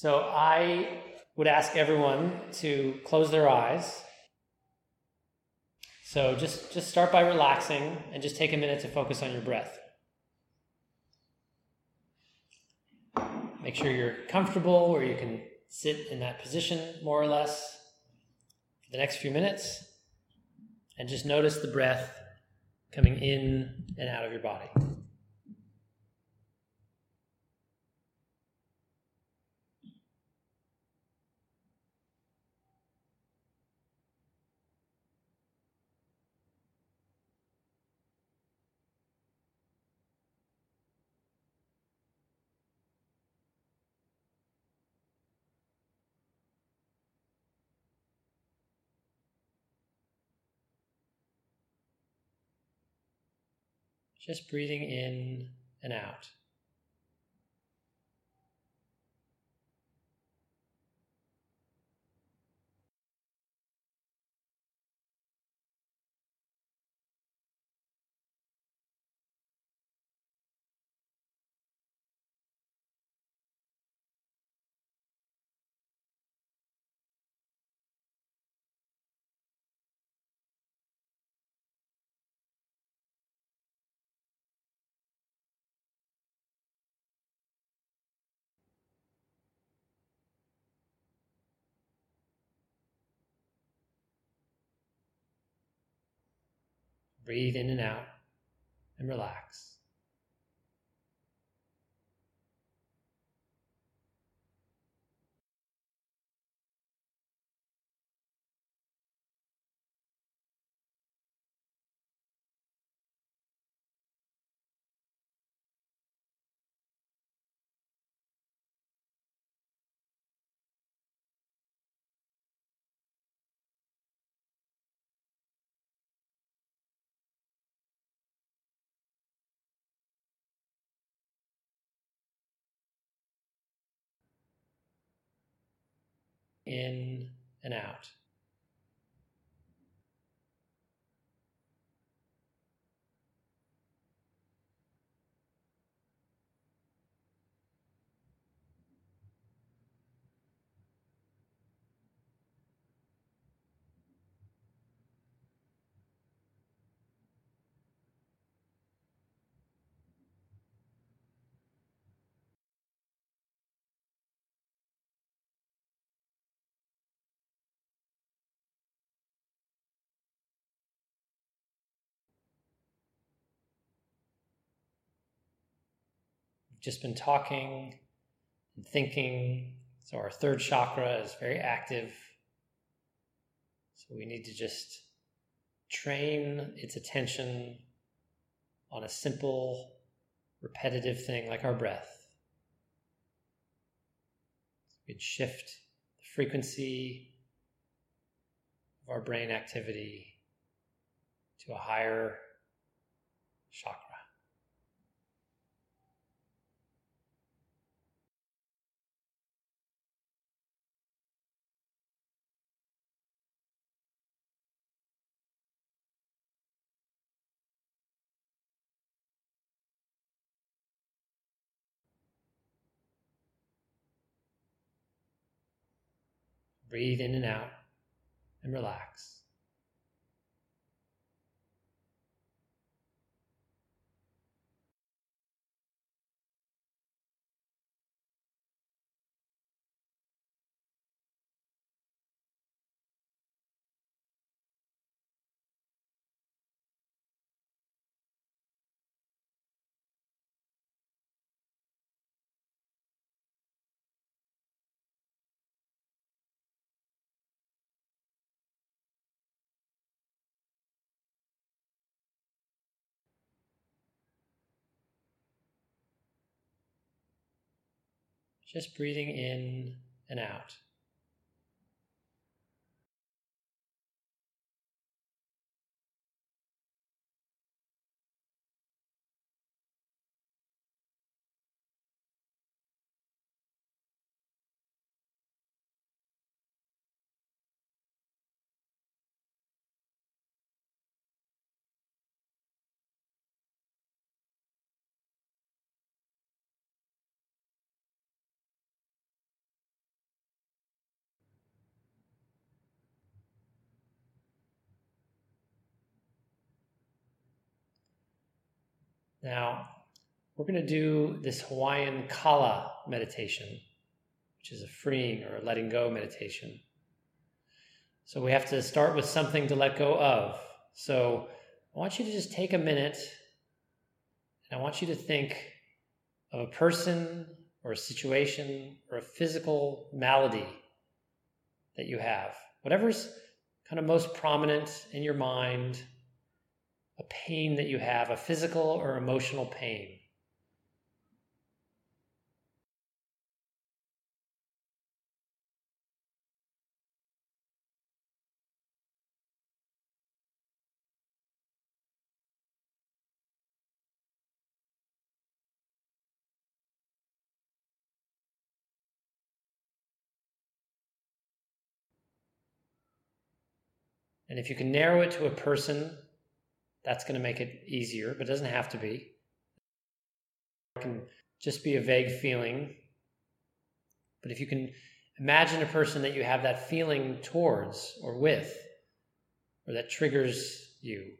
So I would ask everyone to close their eyes. So just start by relaxing and just take a minute to focus on your breath. Make sure you're comfortable where you can sit in that position more or less for the next few minutes, and just notice the breath coming in and out of your body. Just breathing in and out. Breathe in and out and relax. In and out. Just been talking and thinking, so our third chakra is very active. So we need to just train its attention on a simple, repetitive thing like our breath. So we could shift the frequency of our brain activity to a higher chakra. Breathe in and out and relax. Just breathing in and out. Now, we're going to do this Hawaiian kala meditation, which is a freeing or a letting go meditation. So we have to start with something to let go of. So I want you to just take a minute, and I want you to think of a person or a situation or a physical malady that you have. Whatever's kind of most prominent in your mind, a pain that you have, a physical or emotional pain. And if you can narrow it to a person, that's going to make it easier, but it doesn't have to be. It can just be a vague feeling. But if you can imagine a person that you have that feeling towards or with, or that triggers you.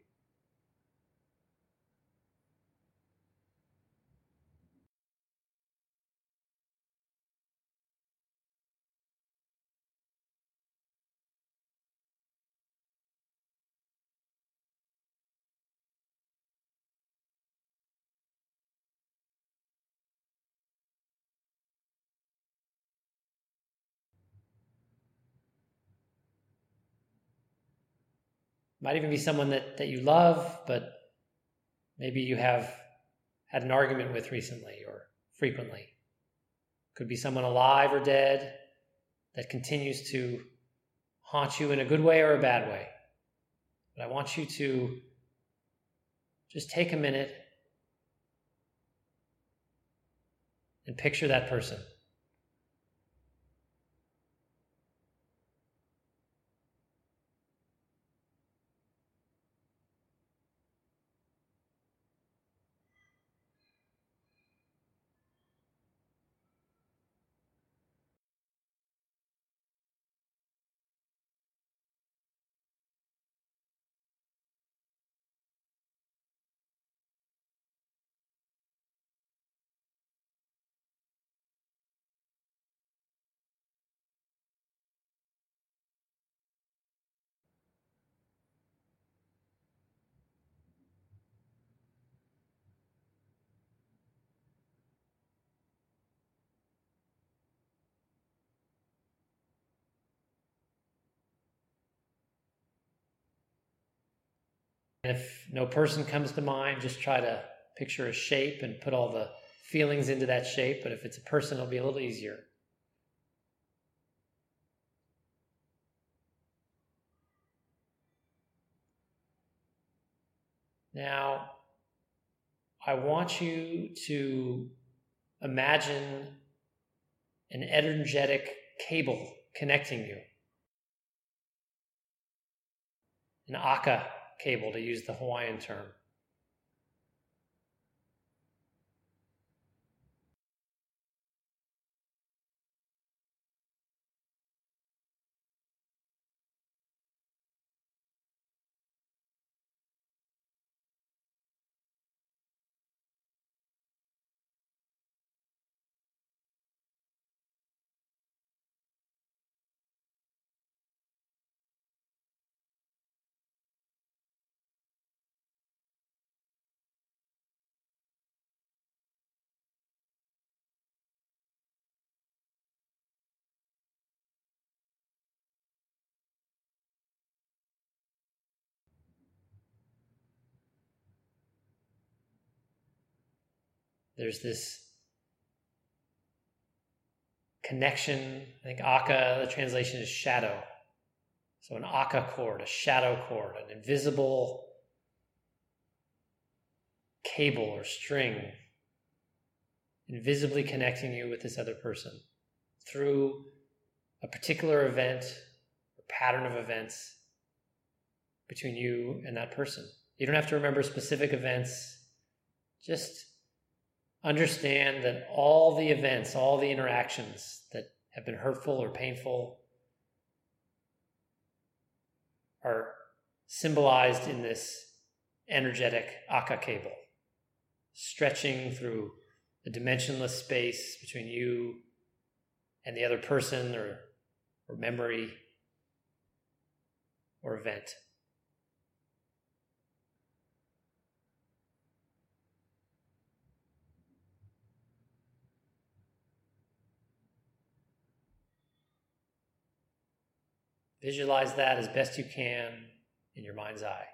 Might even be someone that you love, but maybe you have had an argument with recently or frequently. Could be someone alive or dead that continues to haunt you in a good way or a bad way. But I want you to just take a minute and picture that person. And if no person comes to mind, just try to picture a shape and put all the feelings into that shape. But if it's a person, it'll be a little easier. Now, I want you to imagine an energetic cable connecting you. An aka cable, to use the Hawaiian term. There's this connection. I think aka, the translation is shadow. So an aka cord, a shadow cord, an invisible cable or string, invisibly connecting you with this other person through a particular event or pattern of events between you and that person. You don't have to remember specific events, just understand that all the events, all the interactions that have been hurtful or painful are symbolized in this energetic aka cable. stretching through a dimensionless space between you and the other person or memory or event. Visualize that as best you can in your mind's eye.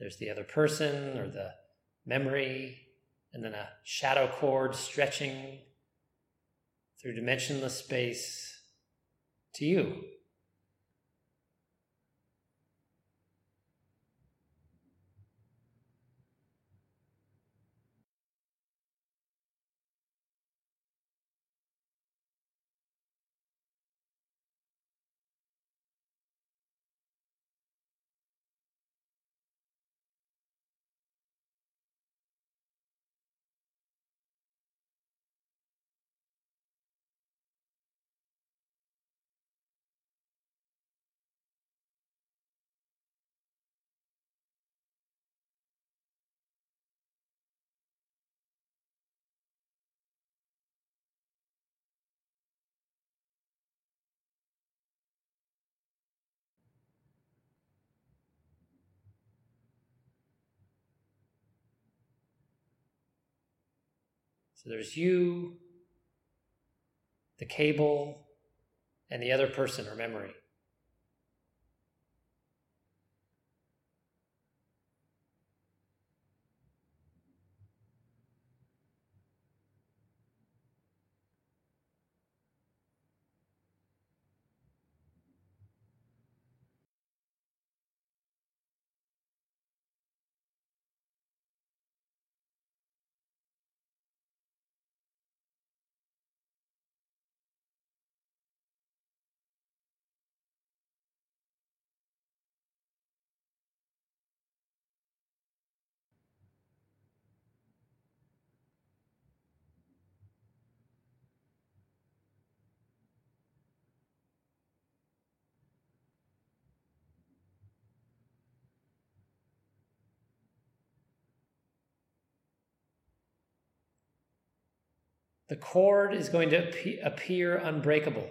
There's the other person or the memory, and then a shadow cord stretching through dimensionless space to you. So there's you, the cable, and the other person or memory. The cord is going to appear unbreakable,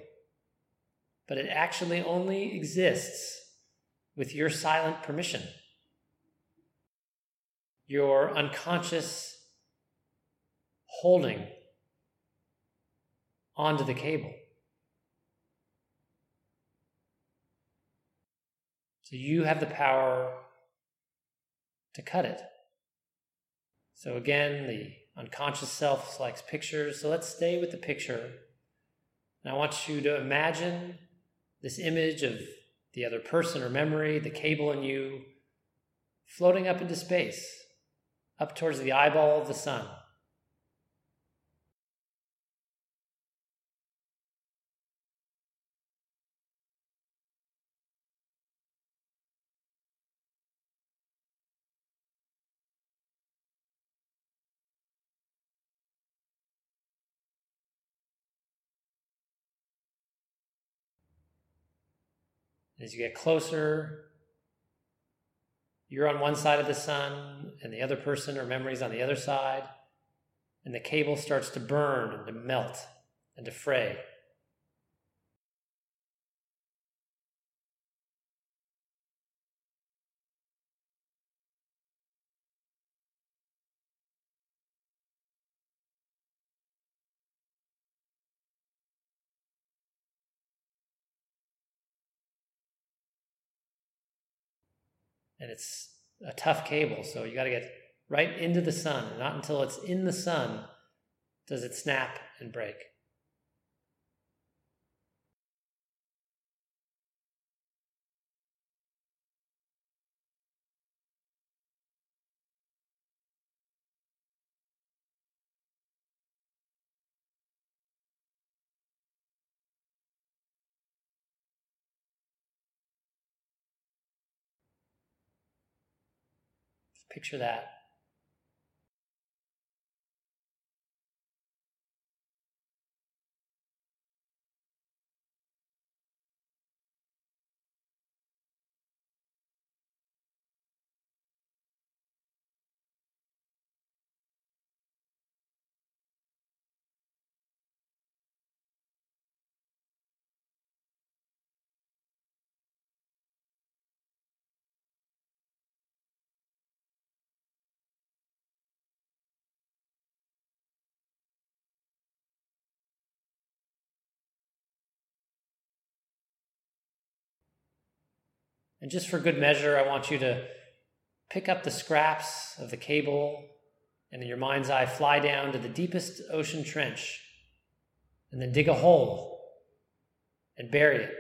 but it actually only exists with your silent permission. Your unconscious holding onto the cable. So you have the power to cut it. So again, the unconscious self likes pictures, so let's stay with the picture. And I want you to imagine this image of the other person or memory, the cable and you, floating up into space, up towards the eyeball of the sun. As you get closer, you're on one side of the sun and the other person or memories on the other side, and the cable starts to burn and to melt and to fray. And it's a tough cable, so you got to get right into the sun. Not until it's in the sun does it snap and break. Picture that. And just for good measure, I want you to pick up the scraps of the cable and in your mind's eye, fly down to the deepest ocean trench and then dig a hole and bury it.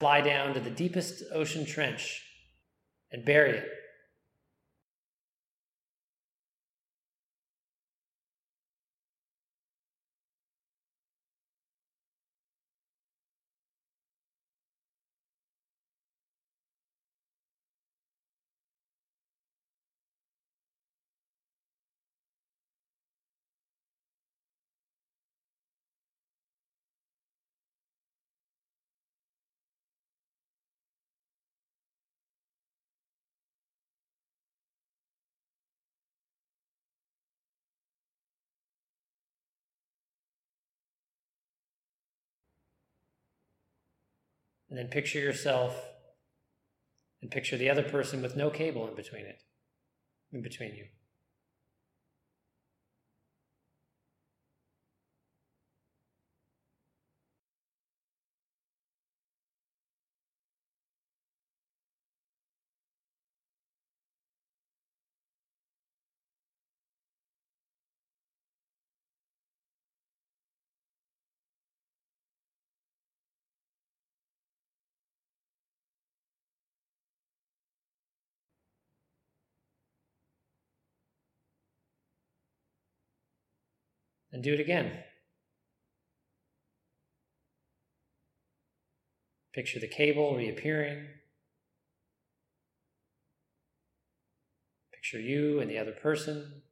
Fly down to the deepest ocean trench and bury it. And then picture yourself and picture the other person with no cable in between you. And do it again. Picture the cable reappearing. Picture you and the other person.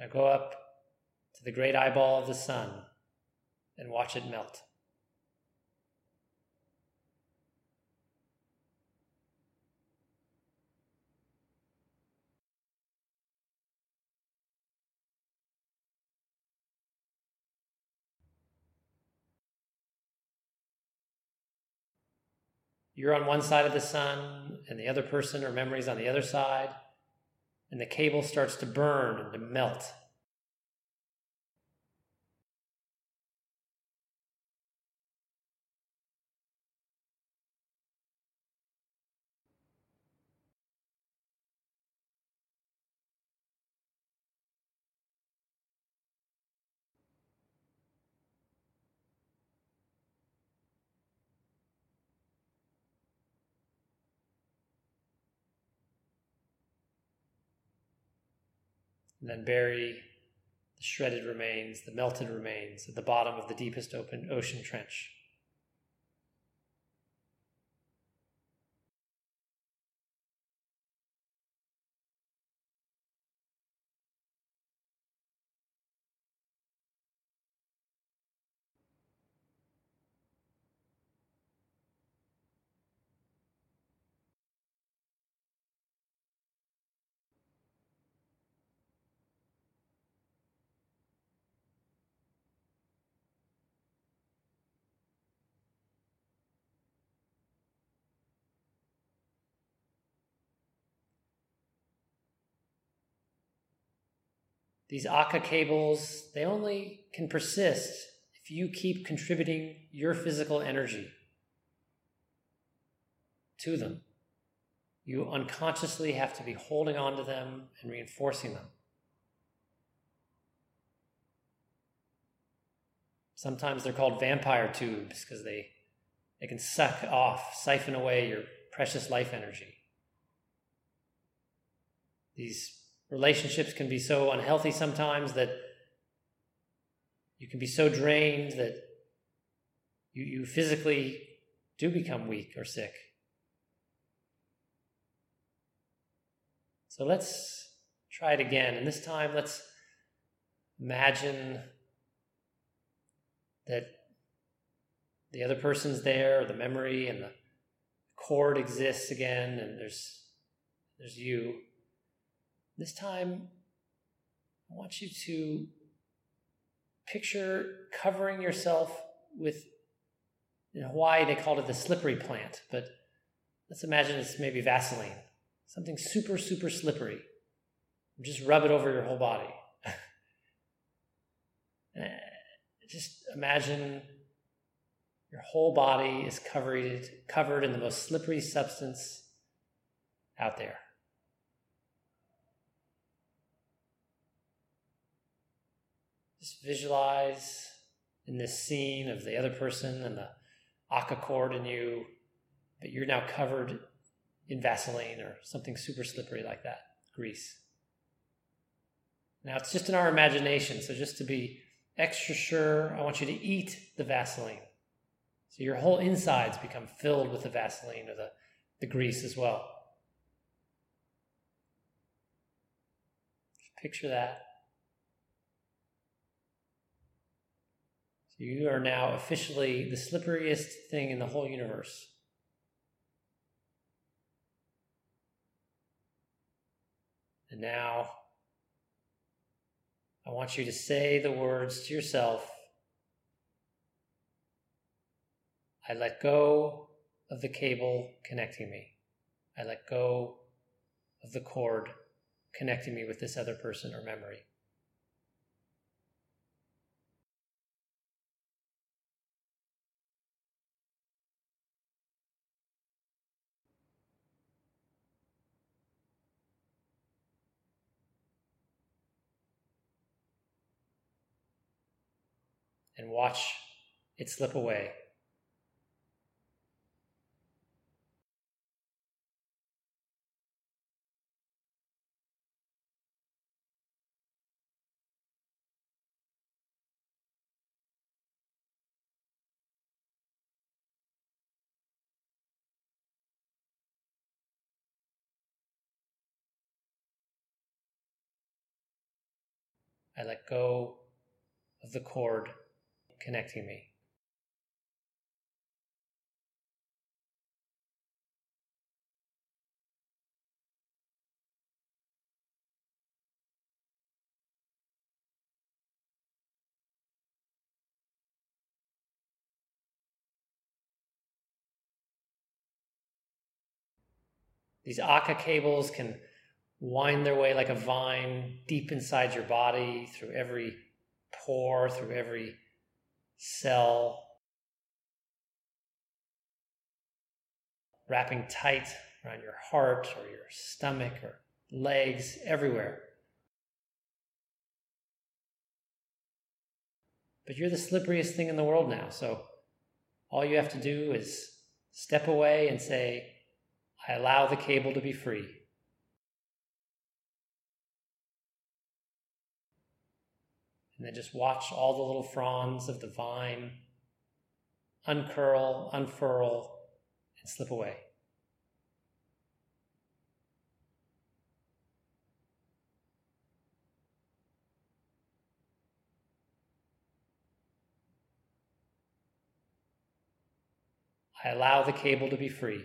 Now go up to the great eyeball of the sun and watch it melt. You're on one side of the sun, and the other person or memories on the other side. And the cable starts to burn and to melt. And then bury the shredded remains, the melted remains, at the bottom of the deepest open ocean trench. These aka cables, they only can persist if you keep contributing your physical energy to them. You unconsciously have to be holding on to them and reinforcing them. Sometimes they're called vampire tubes because they can suck off, siphon away your precious life energy. These relationships can be so unhealthy sometimes that you can be so drained that you physically do become weak or sick. So let's try it again. And this time, let's imagine that the other person's there, or the memory and the cord exists again, and there's you. This time, I want you to picture covering yourself with, in Hawaii they called it the slippery plant, but let's imagine it's maybe Vaseline, something super, super slippery. Just rub it over your whole body. Just imagine your whole body is covered in the most slippery substance out there. Just visualize in this scene of the other person and the aka cord in you, but you're now covered in Vaseline or something super slippery like that, grease. Now it's just in our imagination, so just to be extra sure, I want you to eat the Vaseline. So your whole insides become filled with the Vaseline or the grease as well. Picture that. So you are now officially the slipperiest thing in the whole universe. And now I want you to say the words to yourself. I let go of the cable connecting me. I let go of the cord connecting me with this other person or memory. And watch it slip away. I let go of the cord connecting me. These aka cables can wind their way like a vine deep inside your body, through every pore, through every cell, wrapping tight around your heart or your stomach or legs, everywhere. But you're the slipperiest thing in the world now, so all you have to do is step away and say, I allow the cable to be free. And then just watch all the little fronds of the vine uncurl, unfurl, and slip away. I allow the cable to be free.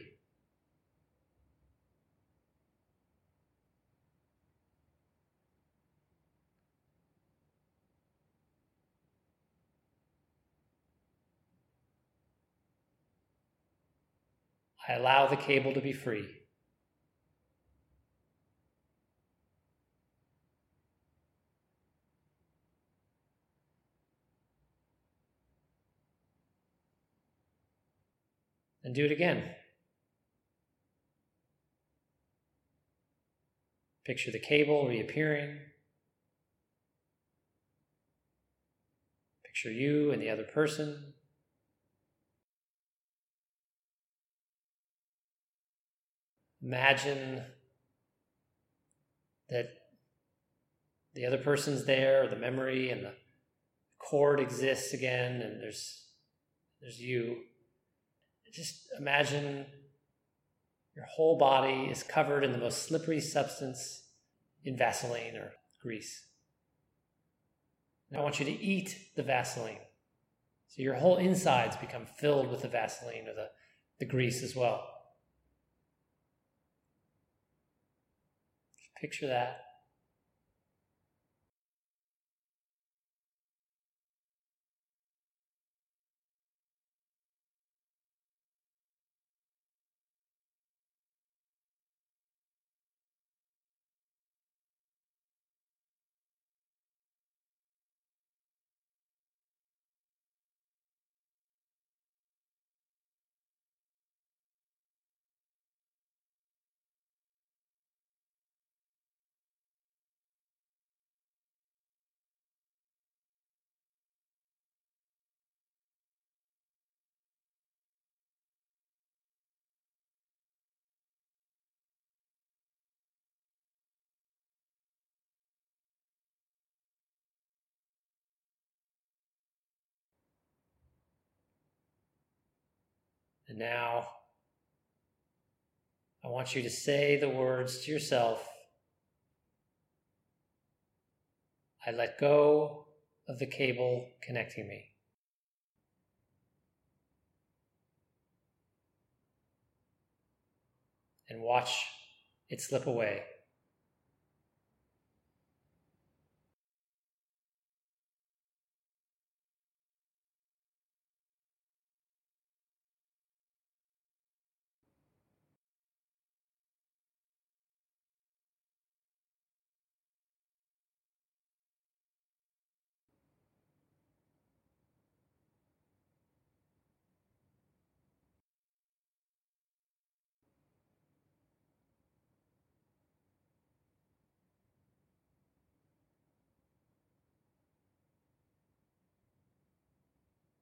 I allow the cable to be free. and do it again. Picture the cable reappearing. Picture you and the other person. Imagine that the other person's there, or the memory and the cord exists again, and there's you. Just imagine your whole body is covered in the most slippery substance in Vaseline or grease. Now I want you to eat the Vaseline. So your whole insides become filled with the Vaseline or the grease as well. Picture that. And now, I want you to say the words to yourself. I let go of the cable connecting me. And watch it slip away.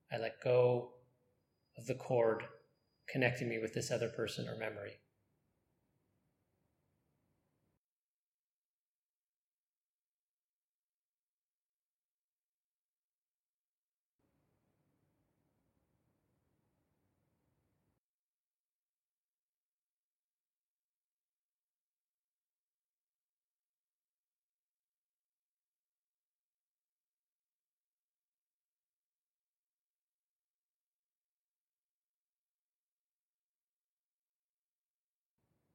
I let go of the cord connecting me with this other person or memory.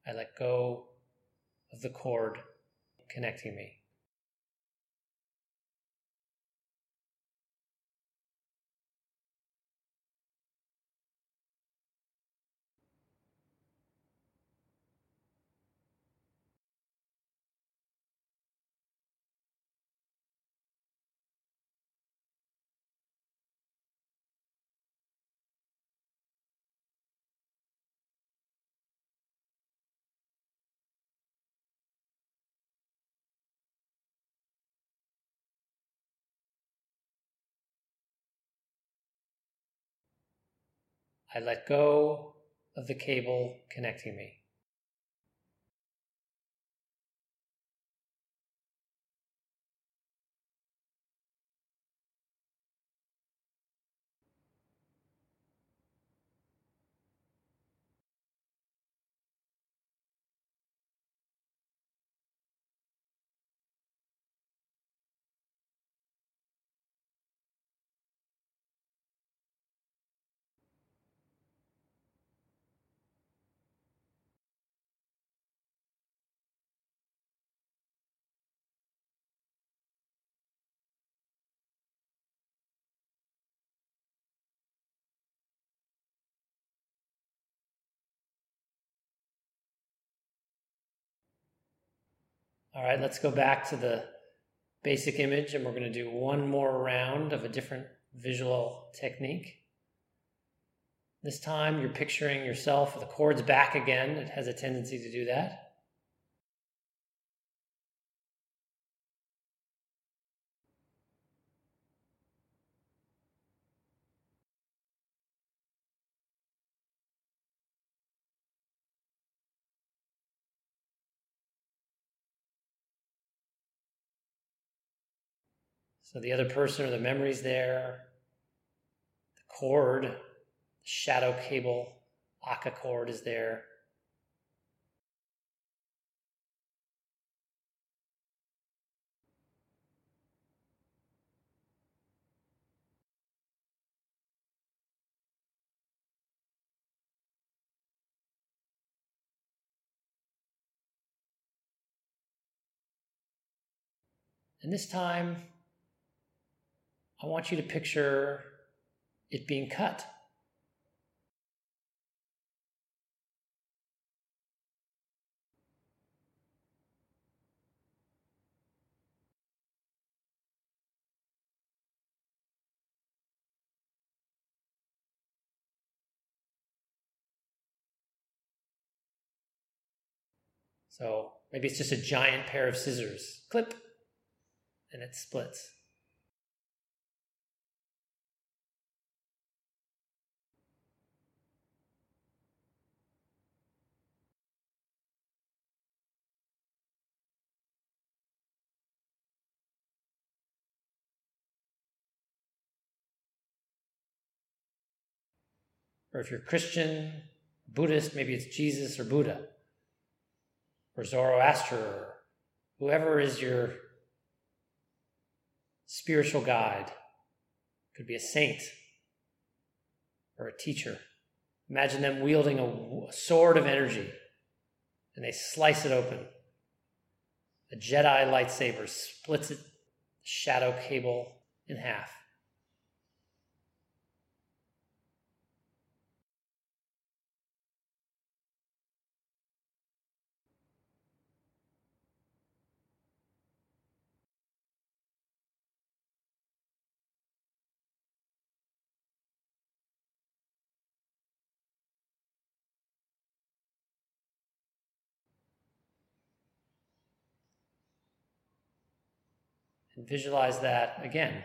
I let go of the cord connecting me. I let go of the cable connecting me. All right, let's go back to the basic image, and we're going to do one more round of a different visual technique. This time you're picturing yourself with the cords back again. It has a tendency to do that. So the other person or the memory's there, the cord, the shadow cable, aka cord is there. And this time, I want you to picture it being cut. So maybe it's just a giant pair of scissors. Clip, and it splits. Or if you're Christian, Buddhist, maybe it's Jesus or Buddha, or Zoroaster, or whoever is your spiritual guide. Could be a saint or a teacher. Imagine them wielding a sword of energy, and they slice it open. A Jedi lightsaber splits it, shadow cable in half. And visualize that again.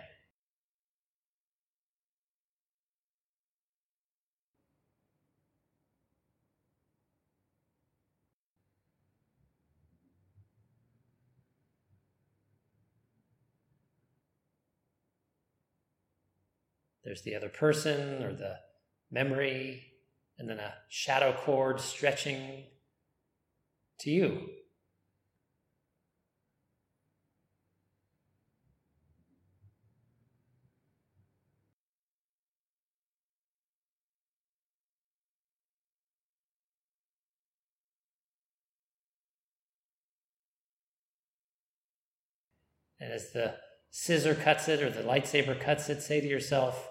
There's the other person or the memory, and then a shadow cord stretching to you. And as the scissor cuts it or the lightsaber cuts it, say to yourself,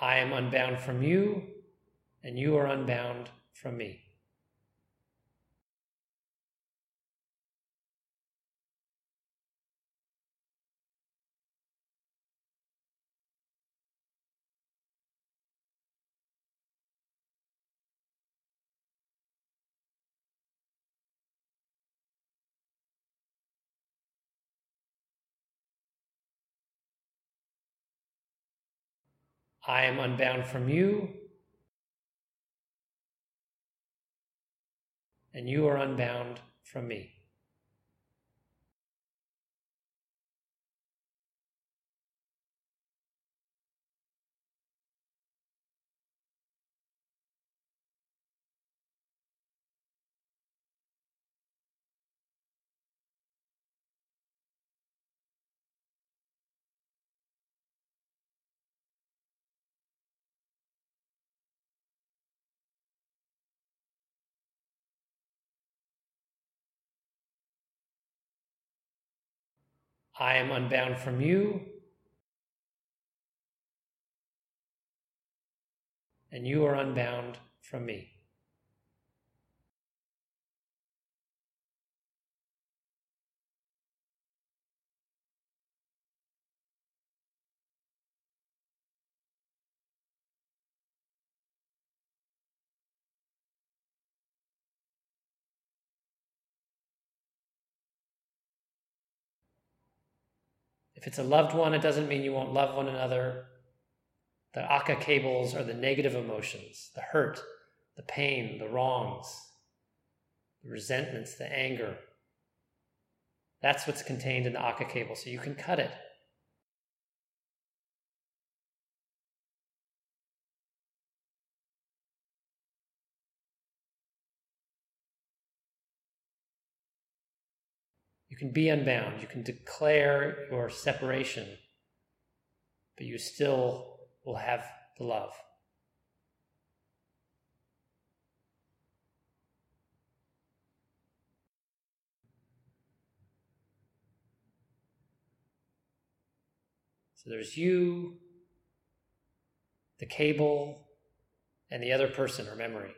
I am unbound from you, and you are unbound from me. I am unbound from you, and you are unbound from me. I am unbound from you, and you are unbound from me. If it's a loved one, it doesn't mean you won't love one another. The aka cables are the negative emotions, the hurt, the pain, the wrongs, the resentments, the anger. That's what's contained in the aka cable, so you can cut it. You can be unbound, you can declare your separation, but you still will have the love. So there's you, the cable, and the other person or memory.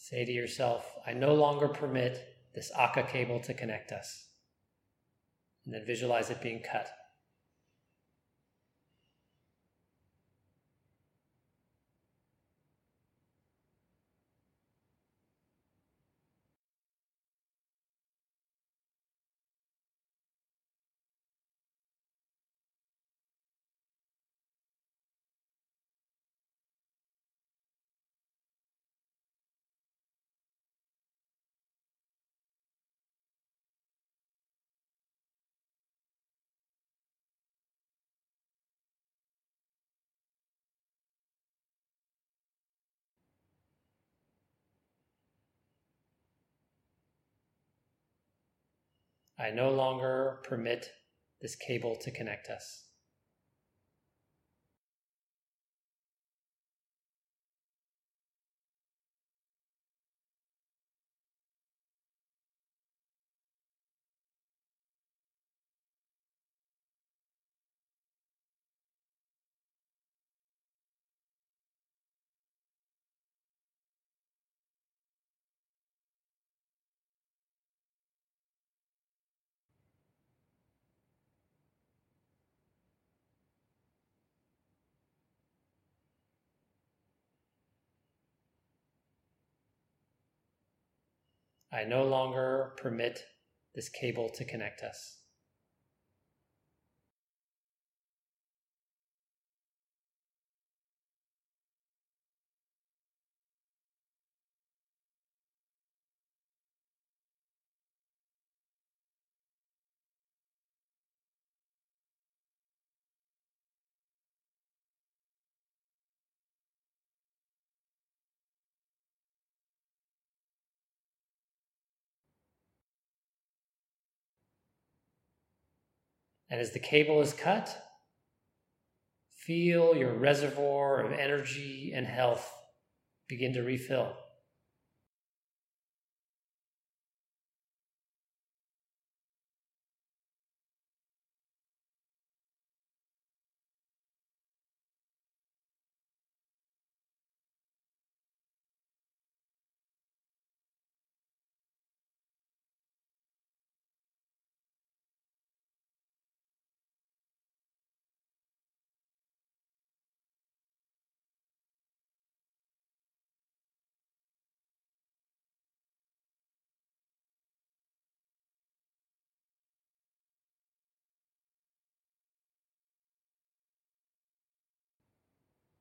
Say to yourself, I no longer permit this aka cable to connect us. And then visualize it being cut. I no longer permit this cable to connect us. I no longer permit this cable to connect us. And as the cable is cut, feel your reservoir of energy and health begin to refill.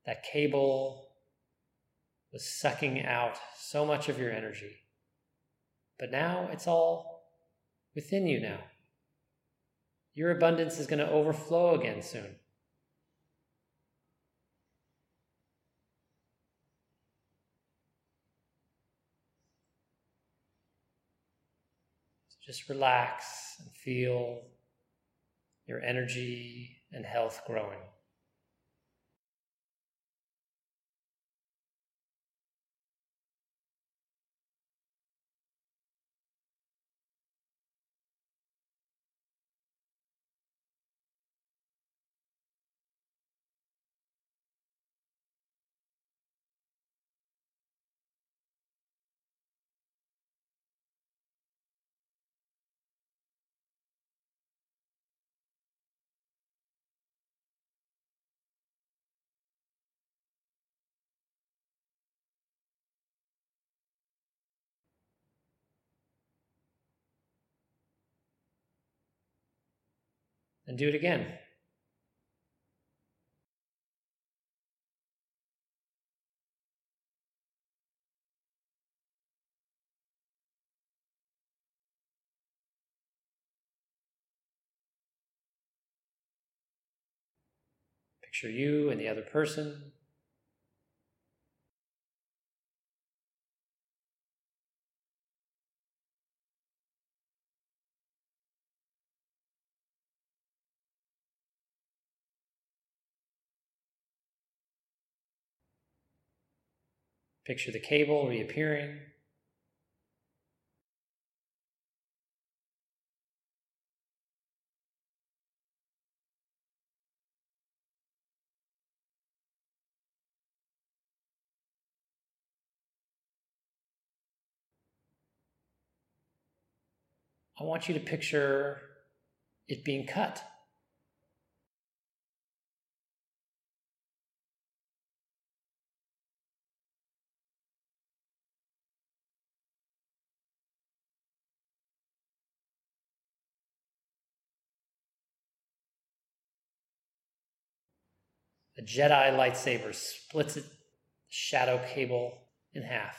That cable was sucking out so much of your energy, but now it's all within you now. Your abundance is going to overflow again soon. So just relax and feel your energy and health growing. and do it again. Picture you and the other person. Picture the cable reappearing. I want you to picture it being cut. A Jedi lightsaber splits the shadow cable in half.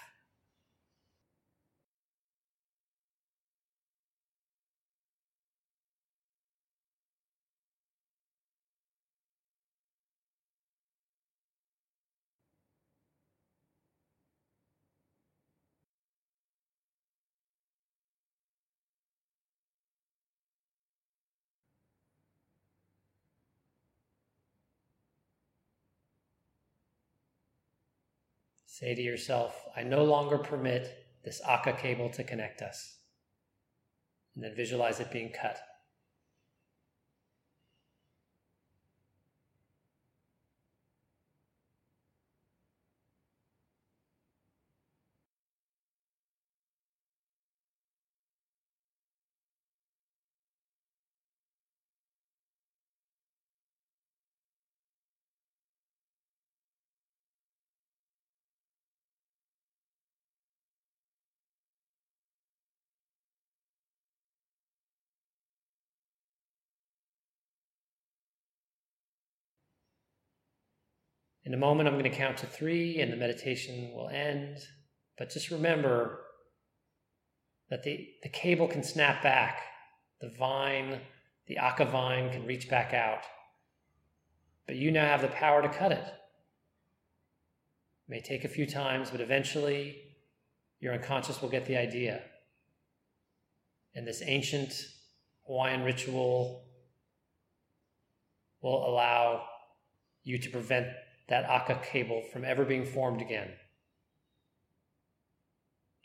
Say to yourself, I no longer permit this aka cable to connect us. And then visualize it being cut. In a moment, I'm going to count to 3 and the meditation will end. But just remember that the cable can snap back. The vine, the aka vine, can reach back out. But you now have the power to cut it. It may take a few times, but eventually your unconscious will get the idea. And this ancient Hawaiian ritual will allow you to prevent that aka cable from ever being formed again.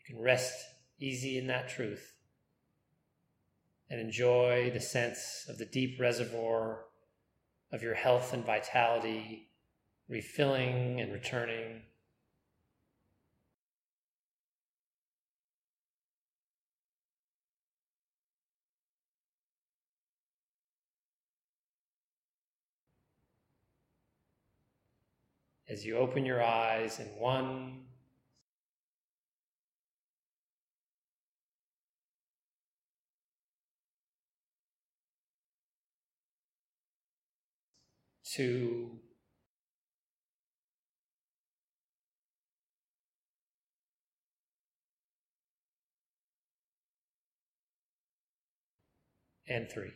You can rest easy in that truth and enjoy the sense of the deep reservoir of your health and vitality refilling and returning. As you open your eyes in 1, 2, 3.